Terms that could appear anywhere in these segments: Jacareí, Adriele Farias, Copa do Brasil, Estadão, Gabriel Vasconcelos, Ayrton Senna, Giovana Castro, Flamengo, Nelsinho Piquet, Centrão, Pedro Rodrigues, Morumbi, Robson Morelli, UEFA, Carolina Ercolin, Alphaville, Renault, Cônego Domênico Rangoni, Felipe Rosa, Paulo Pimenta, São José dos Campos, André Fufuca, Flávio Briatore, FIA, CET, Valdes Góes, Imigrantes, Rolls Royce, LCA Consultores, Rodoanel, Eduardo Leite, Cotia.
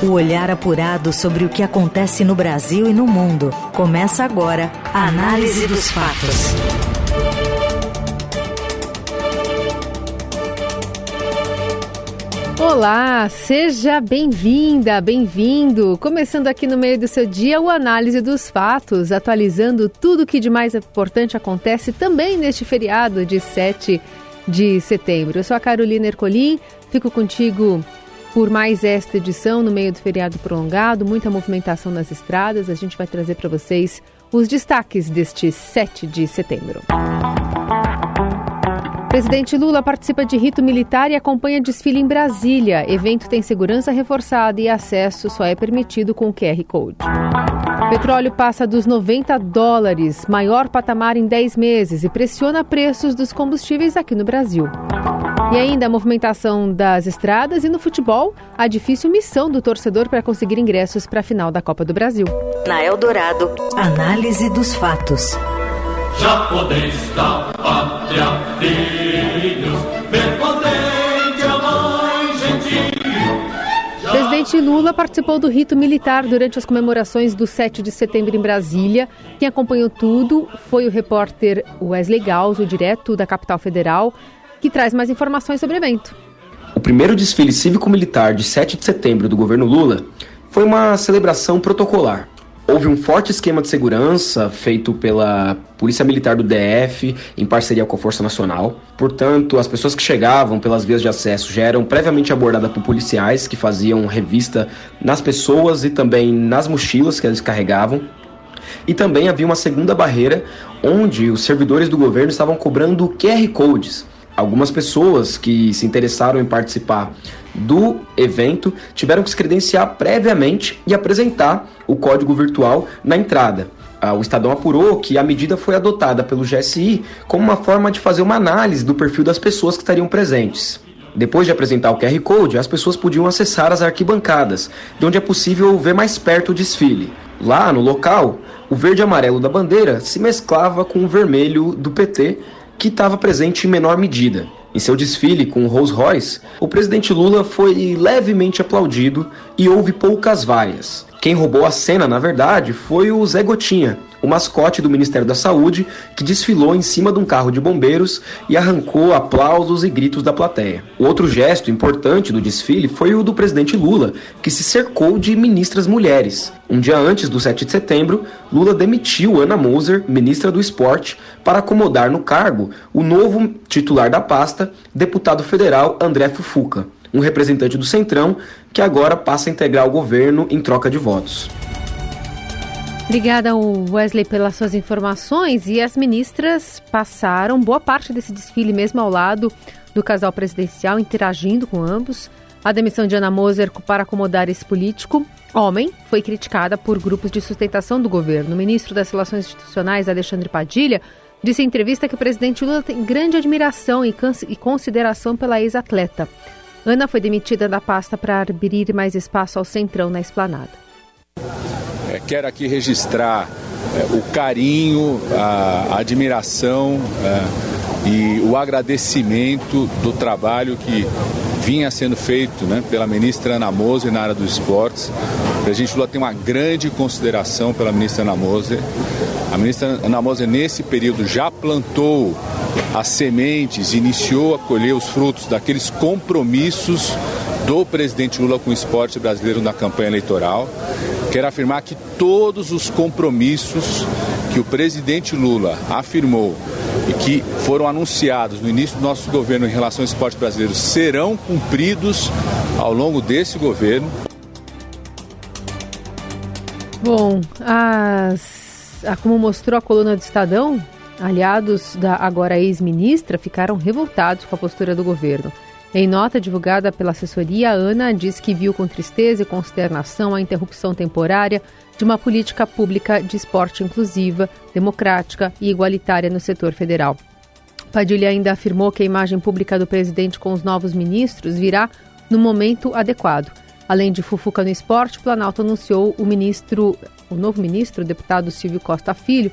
O olhar apurado sobre o que acontece no Brasil e no mundo. Começa agora a Análise dos Fatos. Olá, seja bem-vinda, bem-vindo. Começando aqui no meio do seu dia o Análise dos Fatos, atualizando tudo o que de mais importante acontece também neste feriado de 7 de setembro. Eu sou a Carolina Ercolin, fico contigo por mais esta edição no meio do feriado prolongado, muita movimentação nas estradas. A gente vai trazer para vocês os destaques deste 7 de setembro. Presidente Lula participa de rito militar e acompanha desfile em Brasília. Evento tem segurança reforçada e acesso só é permitido com QR Code. Petróleo passa dos $90, maior patamar em 10 meses, e pressiona preços dos combustíveis aqui no Brasil. E ainda a movimentação das estradas e, no futebol, a difícil missão do torcedor para conseguir ingressos para a final da Copa do Brasil. Na Eldorado, Análise dos Fatos. Já podeis da pátria, filhos, bem contente a mãe gentil. Já... Presidente Lula participou do rito militar durante as comemorações do 7 de setembro em Brasília. Quem acompanhou tudo foi o repórter Wesley Gauss, direto da capital federal, que traz mais informações sobre o evento. O primeiro desfile cívico-militar de 7 de setembro do governo Lula foi uma celebração protocolar. Houve um forte esquema de segurança feito pela Polícia Militar do DF em parceria com a Força Nacional. Portanto, as pessoas que chegavam pelas vias de acesso já eram previamente abordadas por policiais que faziam revista nas pessoas e também nas mochilas que eles carregavam. E também havia uma segunda barreira onde os servidores do governo estavam cobrando QR Codes. Algumas pessoas que se interessaram em participar do evento tiveram que se credenciar previamente e apresentar o código virtual na entrada. O Estadão apurou que a medida foi adotada pelo GSI como uma forma de fazer uma análise do perfil das pessoas que estariam presentes. Depois de apresentar o QR Code, as pessoas podiam acessar as arquibancadas, de onde é possível ver mais perto o desfile. Lá, no local, o verde e amarelo da bandeira se mesclava com o vermelho do PT, que estava presente em menor medida. Em seu desfile com o Rolls Royce, o presidente Lula foi levemente aplaudido e houve poucas vaias. Quem roubou a cena, na verdade, foi o Zé Gotinha, o mascote do Ministério da Saúde, que desfilou em cima de um carro de bombeiros e arrancou aplausos e gritos da plateia. O outro gesto importante do desfile foi o do presidente Lula, que se cercou de ministras mulheres. Um dia antes do 7 de setembro, Lula demitiu Ana Moser, ministra do Esporte, para acomodar no cargo o novo titular da pasta, deputado federal André Fufuca, um representante do Centrão que agora passa a integrar o governo em troca de votos. Obrigada, Wesley, pelas suas informações. E as ministras passaram boa parte desse desfile mesmo ao lado do casal presidencial, interagindo com ambos. A demissão de Ana Moser para acomodar esse político homem foi criticada por grupos de sustentação do governo. O ministro das Relações Institucionais, Alexandre Padilha, disse em entrevista que o presidente Lula tem grande admiração e consideração pela ex-atleta. Ana foi demitida da pasta para abrir mais espaço ao Centrão na esplanada. Quero aqui registrar o carinho, a admiração e o agradecimento do trabalho que vinha sendo feito, né, pela ministra Ana Moser na área dos esportes. O presidente Lula tem uma grande consideração pela ministra Ana Moser. A ministra Ana Moser, nesse período, já plantou as sementes, iniciou a colher os frutos daqueles compromissos do presidente Lula com o esporte brasileiro na campanha eleitoral. Quero afirmar que todos os compromissos que o presidente Lula afirmou e que foram anunciados no início do nosso governo em relação ao esporte brasileiro serão cumpridos ao longo desse governo. Bom, como mostrou a coluna do Estadão, aliados da agora ex-ministra ficaram revoltados com a postura do governo. Em nota divulgada pela assessoria, a Ana diz que viu com tristeza e consternação a interrupção temporária de uma política pública de esporte inclusiva, democrática e igualitária no setor federal. Padilha ainda afirmou que a imagem pública do presidente com os novos ministros virá no momento adequado. Além de Fufuca no esporte, o Planalto anunciou o novo ministro, o deputado Silvio Costa Filho,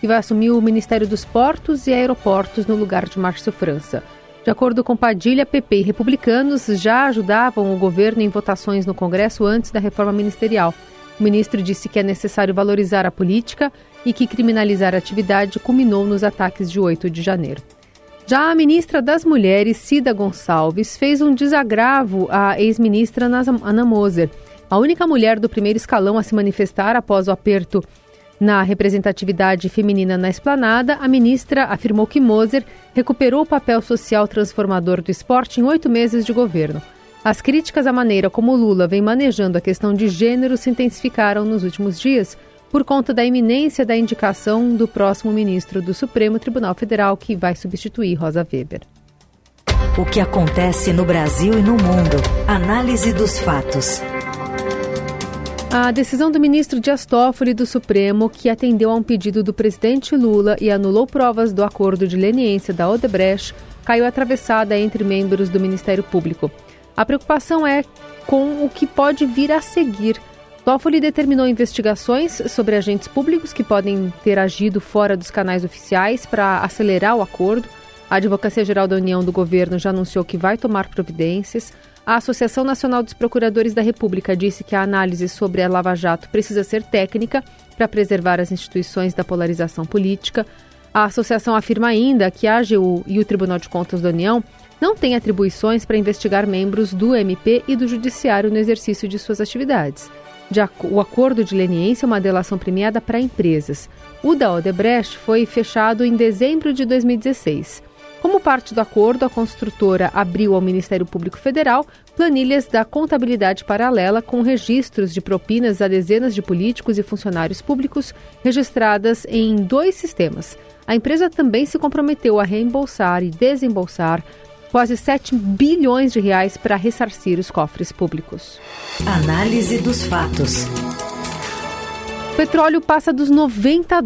que vai assumir o Ministério dos Portos e Aeroportos no lugar de Márcio França. De acordo com Padilha, PP e republicanos já ajudavam o governo em votações no Congresso antes da reforma ministerial. O ministro disse que é necessário valorizar a política e que criminalizar a atividade culminou nos ataques de 8 de janeiro. Já a ministra das Mulheres, Cida Gonçalves, fez um desagravo à ex-ministra Ana Moser, a única mulher do primeiro escalão a se manifestar após o aperto na representatividade feminina na esplanada. A ministra afirmou que Moser recuperou o papel social transformador do esporte em 8 meses de governo. As críticas à maneira como Lula vem manejando a questão de gênero se intensificaram nos últimos dias por conta da iminência da indicação do próximo ministro do Supremo Tribunal Federal, que vai substituir Rosa Weber. O que acontece no Brasil e no mundo? Análise dos fatos. A decisão do ministro Dias Toffoli do Supremo, que atendeu a um pedido do presidente Lula e anulou provas do acordo de leniência da Odebrecht, caiu atravessada entre membros do Ministério Público. A preocupação é com o que pode vir a seguir. Toffoli determinou investigações sobre agentes públicos que podem ter agido fora dos canais oficiais para acelerar o acordo. A Advocacia Geral da União do Governo já anunciou que vai tomar providências. A Associação Nacional dos Procuradores da República disse que a análise sobre a Lava Jato precisa ser técnica para preservar as instituições da polarização política. A associação afirma ainda que a AGU e o Tribunal de Contas da União não têm atribuições para investigar membros do MP e do Judiciário no exercício de suas atividades. O acordo de leniência é uma delação premiada para empresas. O da Odebrecht foi fechado em dezembro de 2016. Como parte do acordo, a construtora abriu ao Ministério Público Federal planilhas da contabilidade paralela com registros de propinas a dezenas de políticos e funcionários públicos registradas em 2 sistemas. A empresa também se comprometeu a reembolsar e desembolsar quase 7 bilhões de reais para ressarcir os cofres públicos. Análise dos fatos. O petróleo passa dos $90,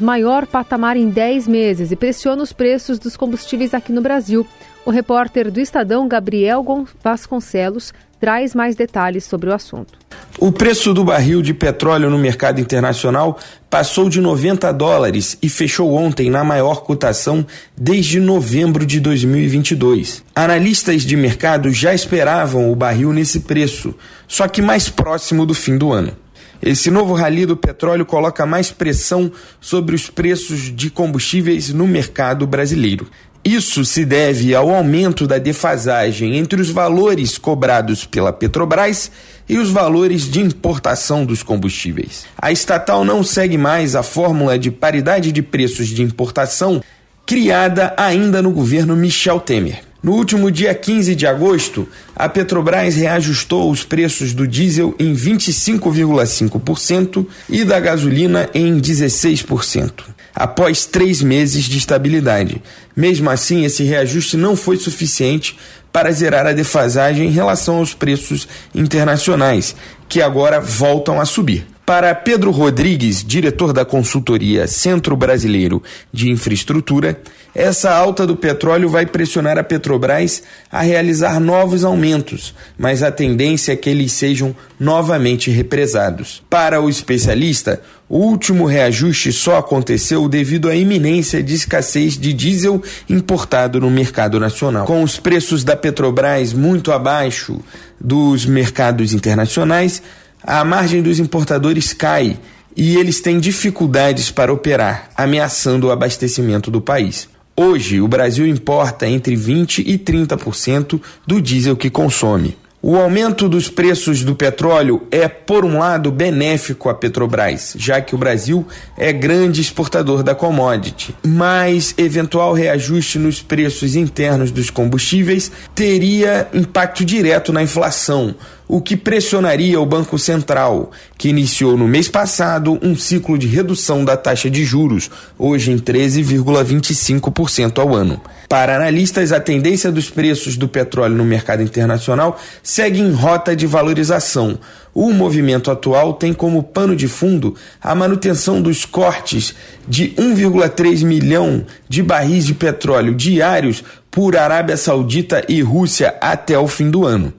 maior patamar em 10 meses, e pressiona os preços dos combustíveis aqui no Brasil. O repórter do Estadão, Gabriel Vasconcelos, traz mais detalhes sobre o assunto. O preço do barril de petróleo no mercado internacional passou de $90 e fechou ontem na maior cotação desde novembro de 2022. Analistas de mercado já esperavam o barril nesse preço, só que mais próximo do fim do ano. Esse novo rally do petróleo coloca mais pressão sobre os preços de combustíveis no mercado brasileiro. Isso se deve ao aumento da defasagem entre os valores cobrados pela Petrobras e os valores de importação dos combustíveis. A estatal não segue mais a fórmula de paridade de preços de importação criada ainda no governo Michel Temer. No último dia 15 de agosto, a Petrobras reajustou os preços do diesel em 25,5% e da gasolina em 16%, após 3 meses de estabilidade. Mesmo assim, esse reajuste não foi suficiente para zerar a defasagem em relação aos preços internacionais, que agora voltam a subir. Para Pedro Rodrigues, diretor da consultoria Centro Brasileiro de Infraestrutura, essa alta do petróleo vai pressionar a Petrobras a realizar novos aumentos, mas a tendência é que eles sejam novamente represados. Para o especialista, o último reajuste só aconteceu devido à iminência de escassez de diesel importado no mercado nacional. Com os preços da Petrobras muito abaixo dos mercados internacionais, a margem dos importadores cai e eles têm dificuldades para operar, ameaçando o abastecimento do país. Hoje, o Brasil importa entre 20% e 30% do diesel que consome. O aumento dos preços do petróleo é, por um lado, benéfico à Petrobras, já que o Brasil é grande exportador da commodity. Mas eventual reajuste nos preços internos dos combustíveis teria impacto direto na inflação, o que pressionaria o Banco Central, que iniciou no mês passado um ciclo de redução da taxa de juros, hoje em 13,25% ao ano. Para analistas, a tendência dos preços do petróleo no mercado internacional segue em rota de valorização. O movimento atual tem como pano de fundo a manutenção dos cortes de 1,3 milhão de barris de petróleo diários por Arábia Saudita e Rússia até o fim do ano.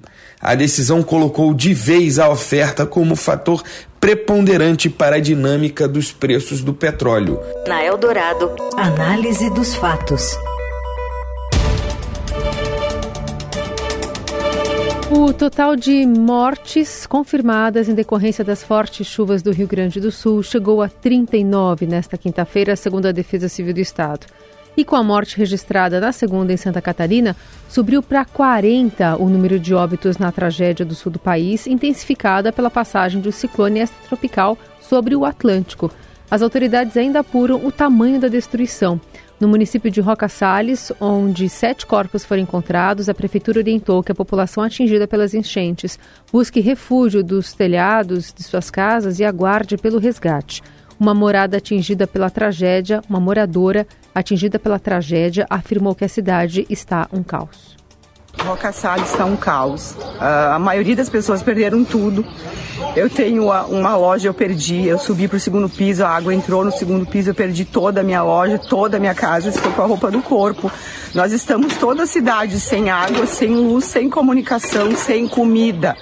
A decisão colocou de vez a oferta como fator preponderante para a dinâmica dos preços do petróleo. Na Eldorado, análise dos fatos. O total de mortes confirmadas em decorrência das fortes chuvas do Rio Grande do Sul chegou a 39 nesta quinta-feira, segundo a Defesa Civil do Estado. E com a morte registrada na segunda em Santa Catarina, subiu para 40 o número de óbitos na tragédia do sul do país, intensificada pela passagem de um ciclone extratropical sobre o Atlântico. As autoridades ainda apuram o tamanho da destruição. No município de Roca Sales, onde 7 corpos foram encontrados, a prefeitura orientou que a população atingida pelas enchentes busque refúgio dos telhados de suas casas e aguarde pelo resgate. Uma moradora atingida pela tragédia afirmou que a cidade está um caos. Roca Sales está um caos. A maioria das pessoas perderam tudo. Eu tenho uma loja, eu perdi, eu subi para o segundo piso, a água entrou no segundo piso, eu perdi toda a minha loja, toda a minha casa, estou com a roupa do corpo. Nós estamos toda a cidade sem água, sem luz, sem comunicação, sem comida.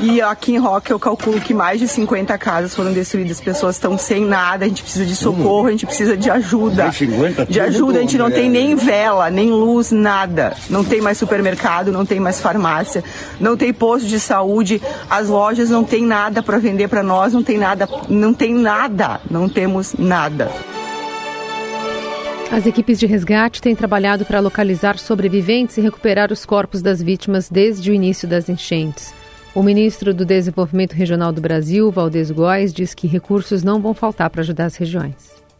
E aqui em Roca eu calculo que mais de 50 casas foram destruídas, as pessoas estão sem nada, a gente precisa de socorro, a gente precisa de ajuda. A gente não tem nem vela, nem luz, nada. Não tem mais supermercado, não tem mais farmácia, não tem posto de saúde, as lojas não têm nada para vender para nós, não temos nada. As equipes de resgate têm trabalhado para localizar sobreviventes e recuperar os corpos das vítimas desde o início das enchentes. O ministro do Desenvolvimento Regional do Brasil, Valdes Góes, diz que recursos não vão faltar para ajudar as regiões.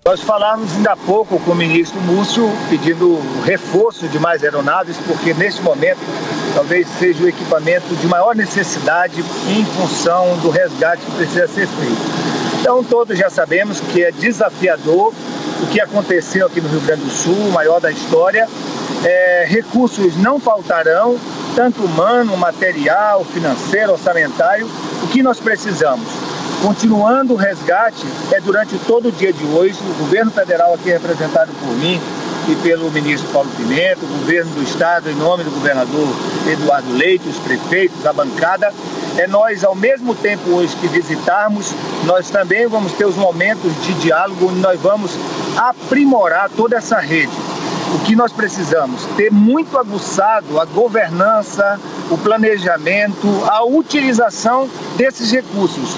Nós falamos ainda há pouco com o ministro Múcio, pedindo reforço de mais aeronaves, porque neste momento talvez seja o equipamento de maior necessidade em função do resgate que precisa ser feito. Então todos já sabemos que é desafiador o que aconteceu aqui no Rio Grande do Sul, o maior da história. Recursos não faltarão, tanto humano, material, financeiro, orçamentário, o que nós precisamos. Continuando o resgate, durante todo o dia de hoje, o governo federal aqui representado por mim e pelo ministro Paulo Pimenta, o governo do estado, em nome do governador Eduardo Leite, os prefeitos, a bancada, nós, ao mesmo tempo hoje que visitarmos, nós também vamos ter os momentos de diálogo onde nós vamos aprimorar toda essa rede. O que nós precisamos? Ter muito aguçado a governança, o planejamento, a utilização desses recursos.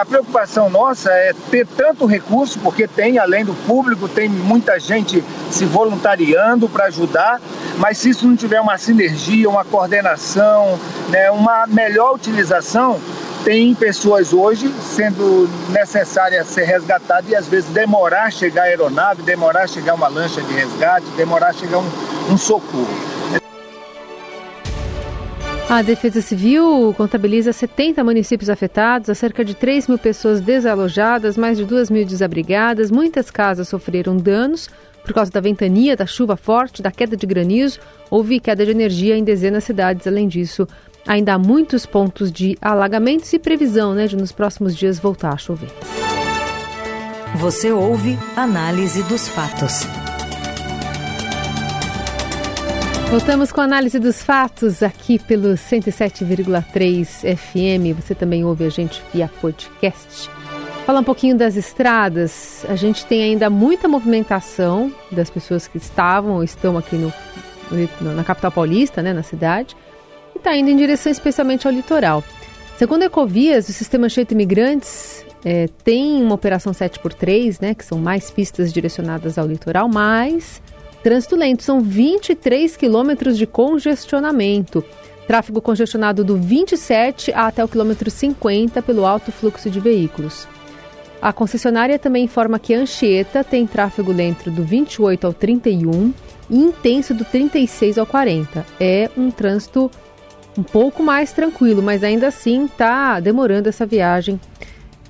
A preocupação nossa é ter tanto recurso, porque tem, além do público, tem muita gente se voluntariando para ajudar, mas se isso não tiver uma sinergia, uma coordenação, uma melhor utilização, tem pessoas hoje sendo necessárias ser resgatadas e às vezes demorar a chegar a aeronave, demorar a chegar uma lancha de resgate, demorar a chegar um socorro. A Defesa Civil contabiliza 70 municípios afetados, há cerca de 3 mil pessoas desalojadas, mais de 2 mil desabrigadas, muitas casas sofreram danos por causa da ventania, da chuva forte, da queda de granizo. Houve queda de energia em dezenas de cidades, além disso, ainda há muitos pontos de alagamentos e previsão, de nos próximos dias voltar a chover. Você ouve Análise dos Fatos. Voltamos com a Análise dos Fatos aqui pelo 107,3 FM. Você também ouve a gente via podcast. Falar um pouquinho das estradas. A gente tem ainda muita movimentação das pessoas que estavam ou estão aqui na capital paulista, na cidade. Está indo em direção especialmente ao litoral. Segundo a Ecovias, o sistema Anchieta Imigrantes tem uma operação 7x3, que são mais pistas direcionadas ao litoral, mas trânsito lento, são 23 quilômetros de congestionamento. Tráfego congestionado do 27 até o quilômetro 50 pelo alto fluxo de veículos. A concessionária também informa que Anchieta tem tráfego lento do 28 ao 31 e intenso do 36 ao 40. É um trânsito um pouco mais tranquilo, mas ainda assim está demorando essa viagem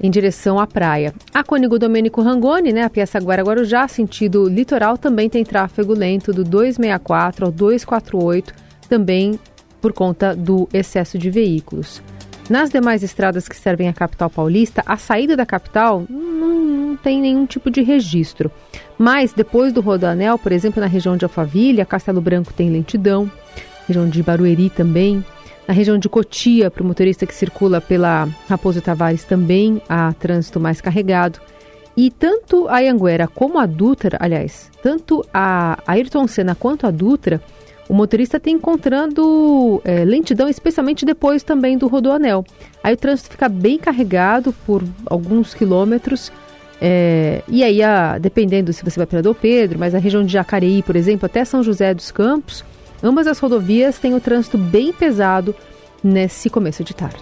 em direção à praia. A Cônego Domênico Rangoni, a peça Guaraguarujá, sentido litoral, também tem tráfego lento do 264 ao 248, também por conta do excesso de veículos. Nas demais estradas que servem à capital paulista, a saída da capital não tem nenhum tipo de registro. Mas depois do Rodoanel, por exemplo, na região de Alphaville, a Castelo Branco tem lentidão. Na região de Barueri também, na região de Cotia, para o motorista que circula pela Raposo Tavares também há trânsito mais carregado. E tanto a Anhanguera como a Dutra, aliás, tanto a Ayrton Senna quanto a Dutra, o motorista está encontrando lentidão, especialmente depois também do rodoanel. Aí o trânsito fica bem carregado por alguns quilômetros. E aí, dependendo se você vai para Dom Pedro, mas a região de Jacareí, por exemplo, até São José dos Campos, ambas as rodovias têm o trânsito bem pesado nesse começo de tarde.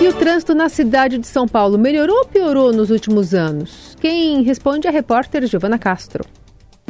E o trânsito na cidade de São Paulo melhorou ou piorou nos últimos anos? Quem responde é a repórter Giovana Castro.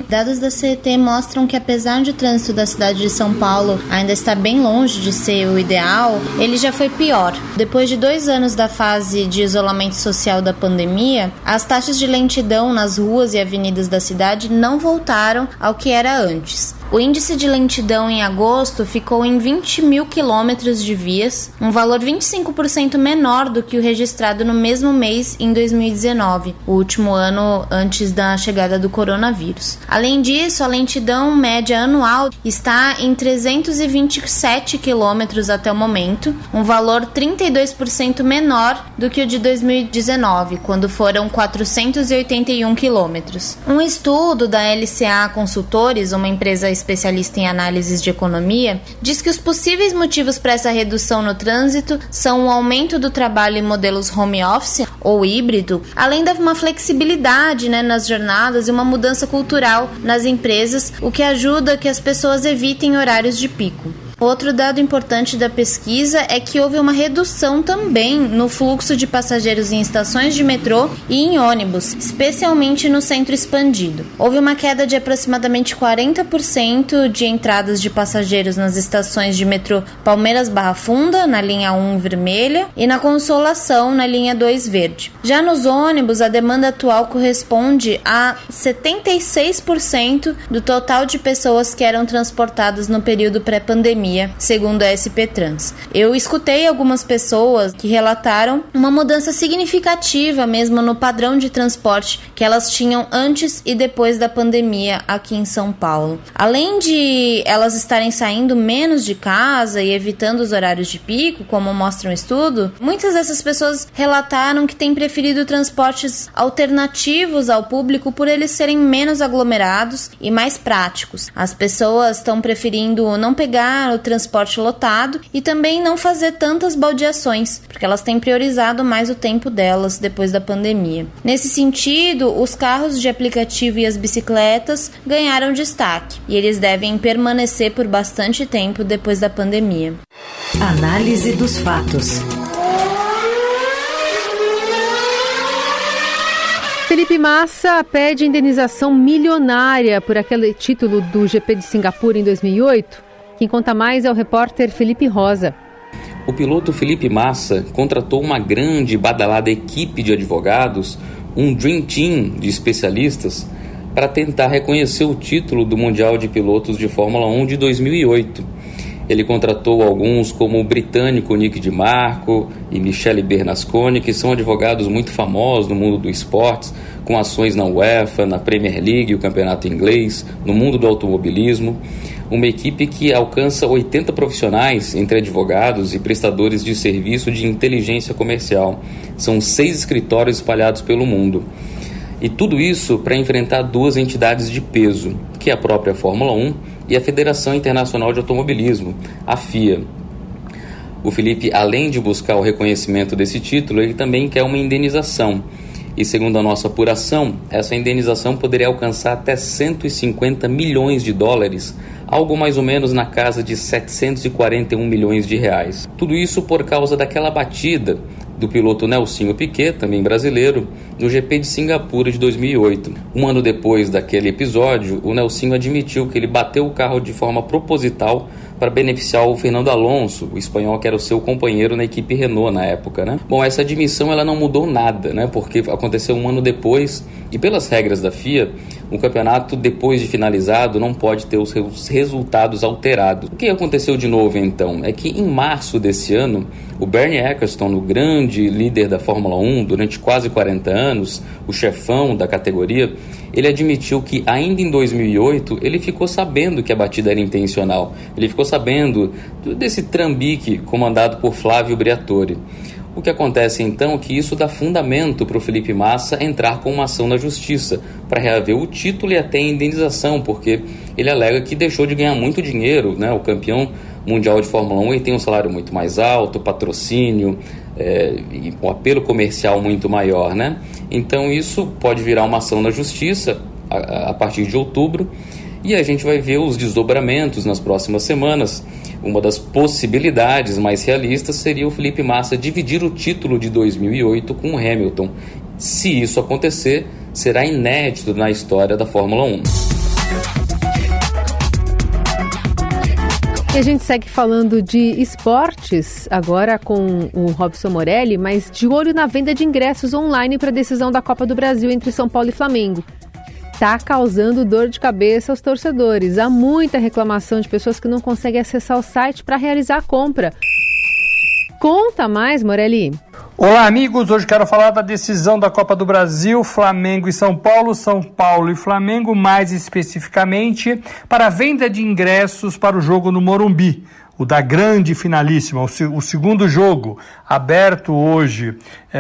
Dados da CET mostram que, apesar de o trânsito da cidade de São Paulo ainda estar bem longe de ser o ideal, ele já foi pior. Depois de 2 anos da fase de isolamento social da pandemia, as taxas de lentidão nas ruas e avenidas da cidade não voltaram ao que era antes. O índice de lentidão em agosto ficou em 20 mil quilômetros de vias, um valor 25% menor do que o registrado no mesmo mês em 2019, o último ano antes da chegada do coronavírus. Além disso, a lentidão média anual está em 327 quilômetros até o momento, um valor 32% menor do que o de 2019, quando foram 481 quilômetros. Um estudo da LCA Consultores, uma empresa especialista em análises de economia, diz que os possíveis motivos para essa redução no trânsito são o aumento do trabalho em modelos home office ou híbrido, além de uma flexibilidade, nas jornadas e uma mudança cultural nas empresas, o que ajuda que as pessoas evitem horários de pico. Outro dado importante da pesquisa é que houve uma redução também no fluxo de passageiros em estações de metrô e em ônibus, especialmente no centro expandido. Houve uma queda de aproximadamente 40% de entradas de passageiros nas estações de metrô Palmeiras Barra Funda, na linha 1 vermelha, e na Consolação, na linha 2 verde. Já nos ônibus, a demanda atual corresponde a 76% do total de pessoas que eram transportadas no período pré-pandemia, segundo a SP Trans. Eu escutei algumas pessoas que relataram uma mudança significativa mesmo no padrão de transporte que elas tinham antes e depois da pandemia aqui em São Paulo. Além de elas estarem saindo menos de casa e evitando os horários de pico, como mostra um estudo, muitas dessas pessoas relataram que têm preferido transportes alternativos ao público por eles serem menos aglomerados e mais práticos. As pessoas estão preferindo não pegar o transporte lotado e também não fazer tantas baldeações, porque elas têm priorizado mais o tempo delas depois da pandemia. Nesse sentido, os carros de aplicativo e as bicicletas ganharam destaque e eles devem permanecer por bastante tempo depois da pandemia. Análise dos fatos. Felipe Massa pede indenização milionária por aquele título do GP de Singapura em 2008. Quem conta mais é o repórter Felipe Rosa. O piloto Felipe Massa contratou uma grande e badalada equipe de advogados, um Dream Team de especialistas, para tentar reconhecer o título do Mundial de Pilotos de Fórmula 1 de 2008. Ele contratou alguns como o britânico Nick DiMarco e Michele Bernasconi, que são advogados muito famosos no mundo do esportes, com ações na UEFA, na Premier League, o campeonato inglês, no mundo do automobilismo. Uma equipe que alcança 80 profissionais entre advogados e prestadores de serviço de inteligência comercial. São 6 escritórios espalhados pelo mundo. E tudo isso para enfrentar 2 entidades de peso, que é a própria Fórmula 1 e a Federação Internacional de Automobilismo, a FIA. O Felipe, além de buscar o reconhecimento desse título, ele também quer uma indenização. E segundo a nossa apuração, essa indenização poderia alcançar até 150 milhões de dólares, algo mais ou menos na casa de 741 milhões de reais. Tudo isso por causa daquela batida do piloto Nelsinho Piquet, também brasileiro, no GP de Singapura de 2008. Um ano depois daquele episódio, o Nelsinho admitiu que ele bateu o carro de forma proposital para beneficiar o Fernando Alonso, o espanhol que era o seu companheiro na equipe Renault na época, né? Bom, essa admissão ela não mudou nada, né? Porque aconteceu um ano depois e pelas regras da FIA, o campeonato depois de finalizado não pode ter os seus resultados alterados. O que aconteceu de novo então? É que em março desse ano, o Bernie Ecclestone, o grande líder da Fórmula 1 durante quase 40 anos, o chefão da categoria, ele admitiu que ainda em 2008 ele ficou sabendo que a batida era intencional. Ele ficou sabendo desse trambique comandado por Flávio Briatore. O que acontece então é que isso dá fundamento para o Felipe Massa entrar com uma ação na justiça para reaver o título e até a indenização, porque ele alega que deixou de ganhar muito dinheiro, né? O campeão mundial de Fórmula 1 ele tem um salário muito mais alto, patrocínio, e um apelo comercial muito maior, né? Então isso pode virar uma ação na justiça a partir de outubro, e a gente vai ver os desdobramentos nas próximas semanas. Uma das possibilidades mais realistas seria o Felipe Massa dividir o título de 2008 com o Hamilton. Se isso acontecer, será inédito na história da Fórmula 1. E a gente segue falando de esportes, agora com o Robson Morelli, mas de olho na venda de ingressos online para a decisão da Copa do Brasil entre São Paulo e Flamengo. Está causando dor de cabeça aos torcedores. Há muita reclamação de pessoas que não conseguem acessar o site para realizar a compra. Conta mais, Morelli. Olá, amigos. Hoje quero falar da decisão da Copa do Brasil, Flamengo e São Paulo, São Paulo e Flamengo, mais especificamente, para a venda de ingressos para o jogo no Morumbi. O da grande finalíssima, o segundo jogo, aberto hoje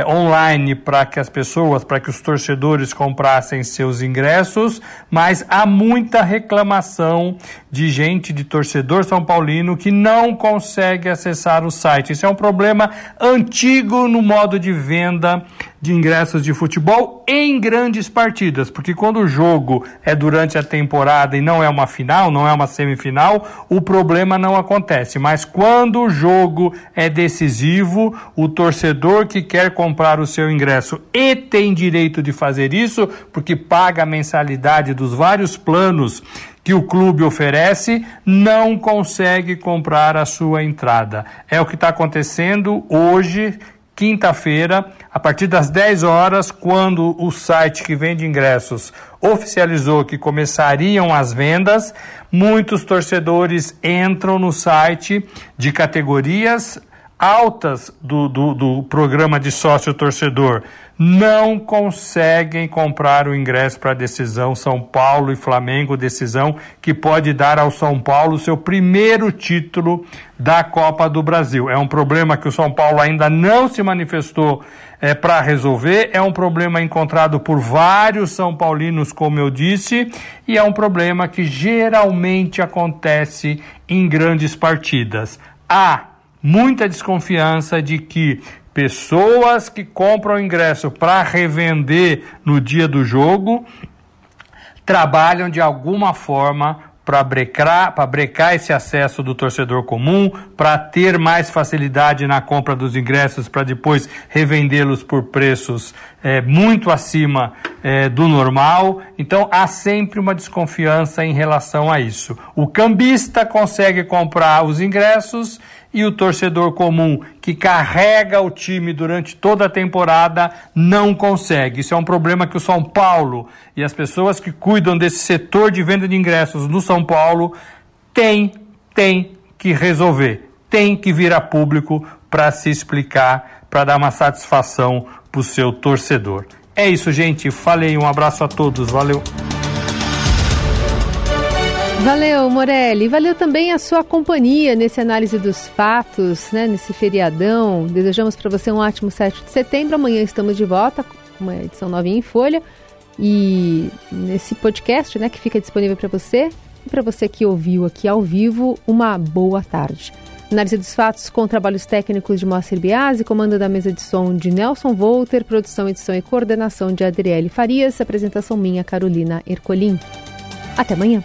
online para que as pessoas, para que os torcedores comprassem seus ingressos, mas há muita reclamação de gente, de torcedor São Paulino, que não consegue acessar o site. Isso é um problema antigo no modo de venda de ingressos de futebol em grandes partidas, porque quando o jogo é durante a temporada e não é uma final, não é uma semifinal, o problema não acontece. Mas quando o jogo é decisivo, o torcedor que quer comprar o seu ingresso e tem direito de fazer isso, porque paga a mensalidade dos vários planos que o clube oferece, não consegue comprar a sua entrada. É o que está acontecendo hoje, quinta-feira, a partir das 10 horas, quando o site que vende ingressos oficializou que começariam as vendas, muitos torcedores entram no site de categorias altas do programa de sócio-torcedor. Não conseguem comprar o ingresso para a decisão São Paulo e Flamengo, decisão que pode dar ao São Paulo seu primeiro título da Copa do Brasil. É um problema que o São Paulo ainda não se manifestou para resolver, é um problema encontrado por vários São Paulinos, como eu disse, e é um problema que geralmente acontece em grandes partidas. Há muita desconfiança de que pessoas que compram ingresso para revender no dia do jogo trabalham de alguma forma para brecar esse acesso do torcedor comum, para ter mais facilidade na compra dos ingressos, para depois revendê-los por preços muito acima do normal. Então há sempre uma desconfiança em relação a isso. O cambista consegue comprar os ingressos e o torcedor comum que carrega o time durante toda a temporada não consegue. Isso é um problema que o São Paulo e as pessoas que cuidam desse setor de venda de ingressos no São Paulo têm que resolver, tem que vir a público para se explicar, para dar uma satisfação para o seu torcedor. É isso, gente. Falei, um abraço a todos. Valeu. Valeu, Morelli. Valeu também a sua companhia nesse análise dos fatos, né, nesse feriadão. Desejamos para você um ótimo 7 de setembro. Amanhã estamos de volta com uma edição novinha em folha. E nesse podcast, né, que fica disponível para você e para você que ouviu aqui ao vivo, uma boa tarde. Análise dos fatos com trabalhos técnicos de Moacir Biasi, comando da mesa de som de Nelson Volter, produção, edição e coordenação de Adriele Farias, apresentação minha, Carolina Ercolin. Até amanhã.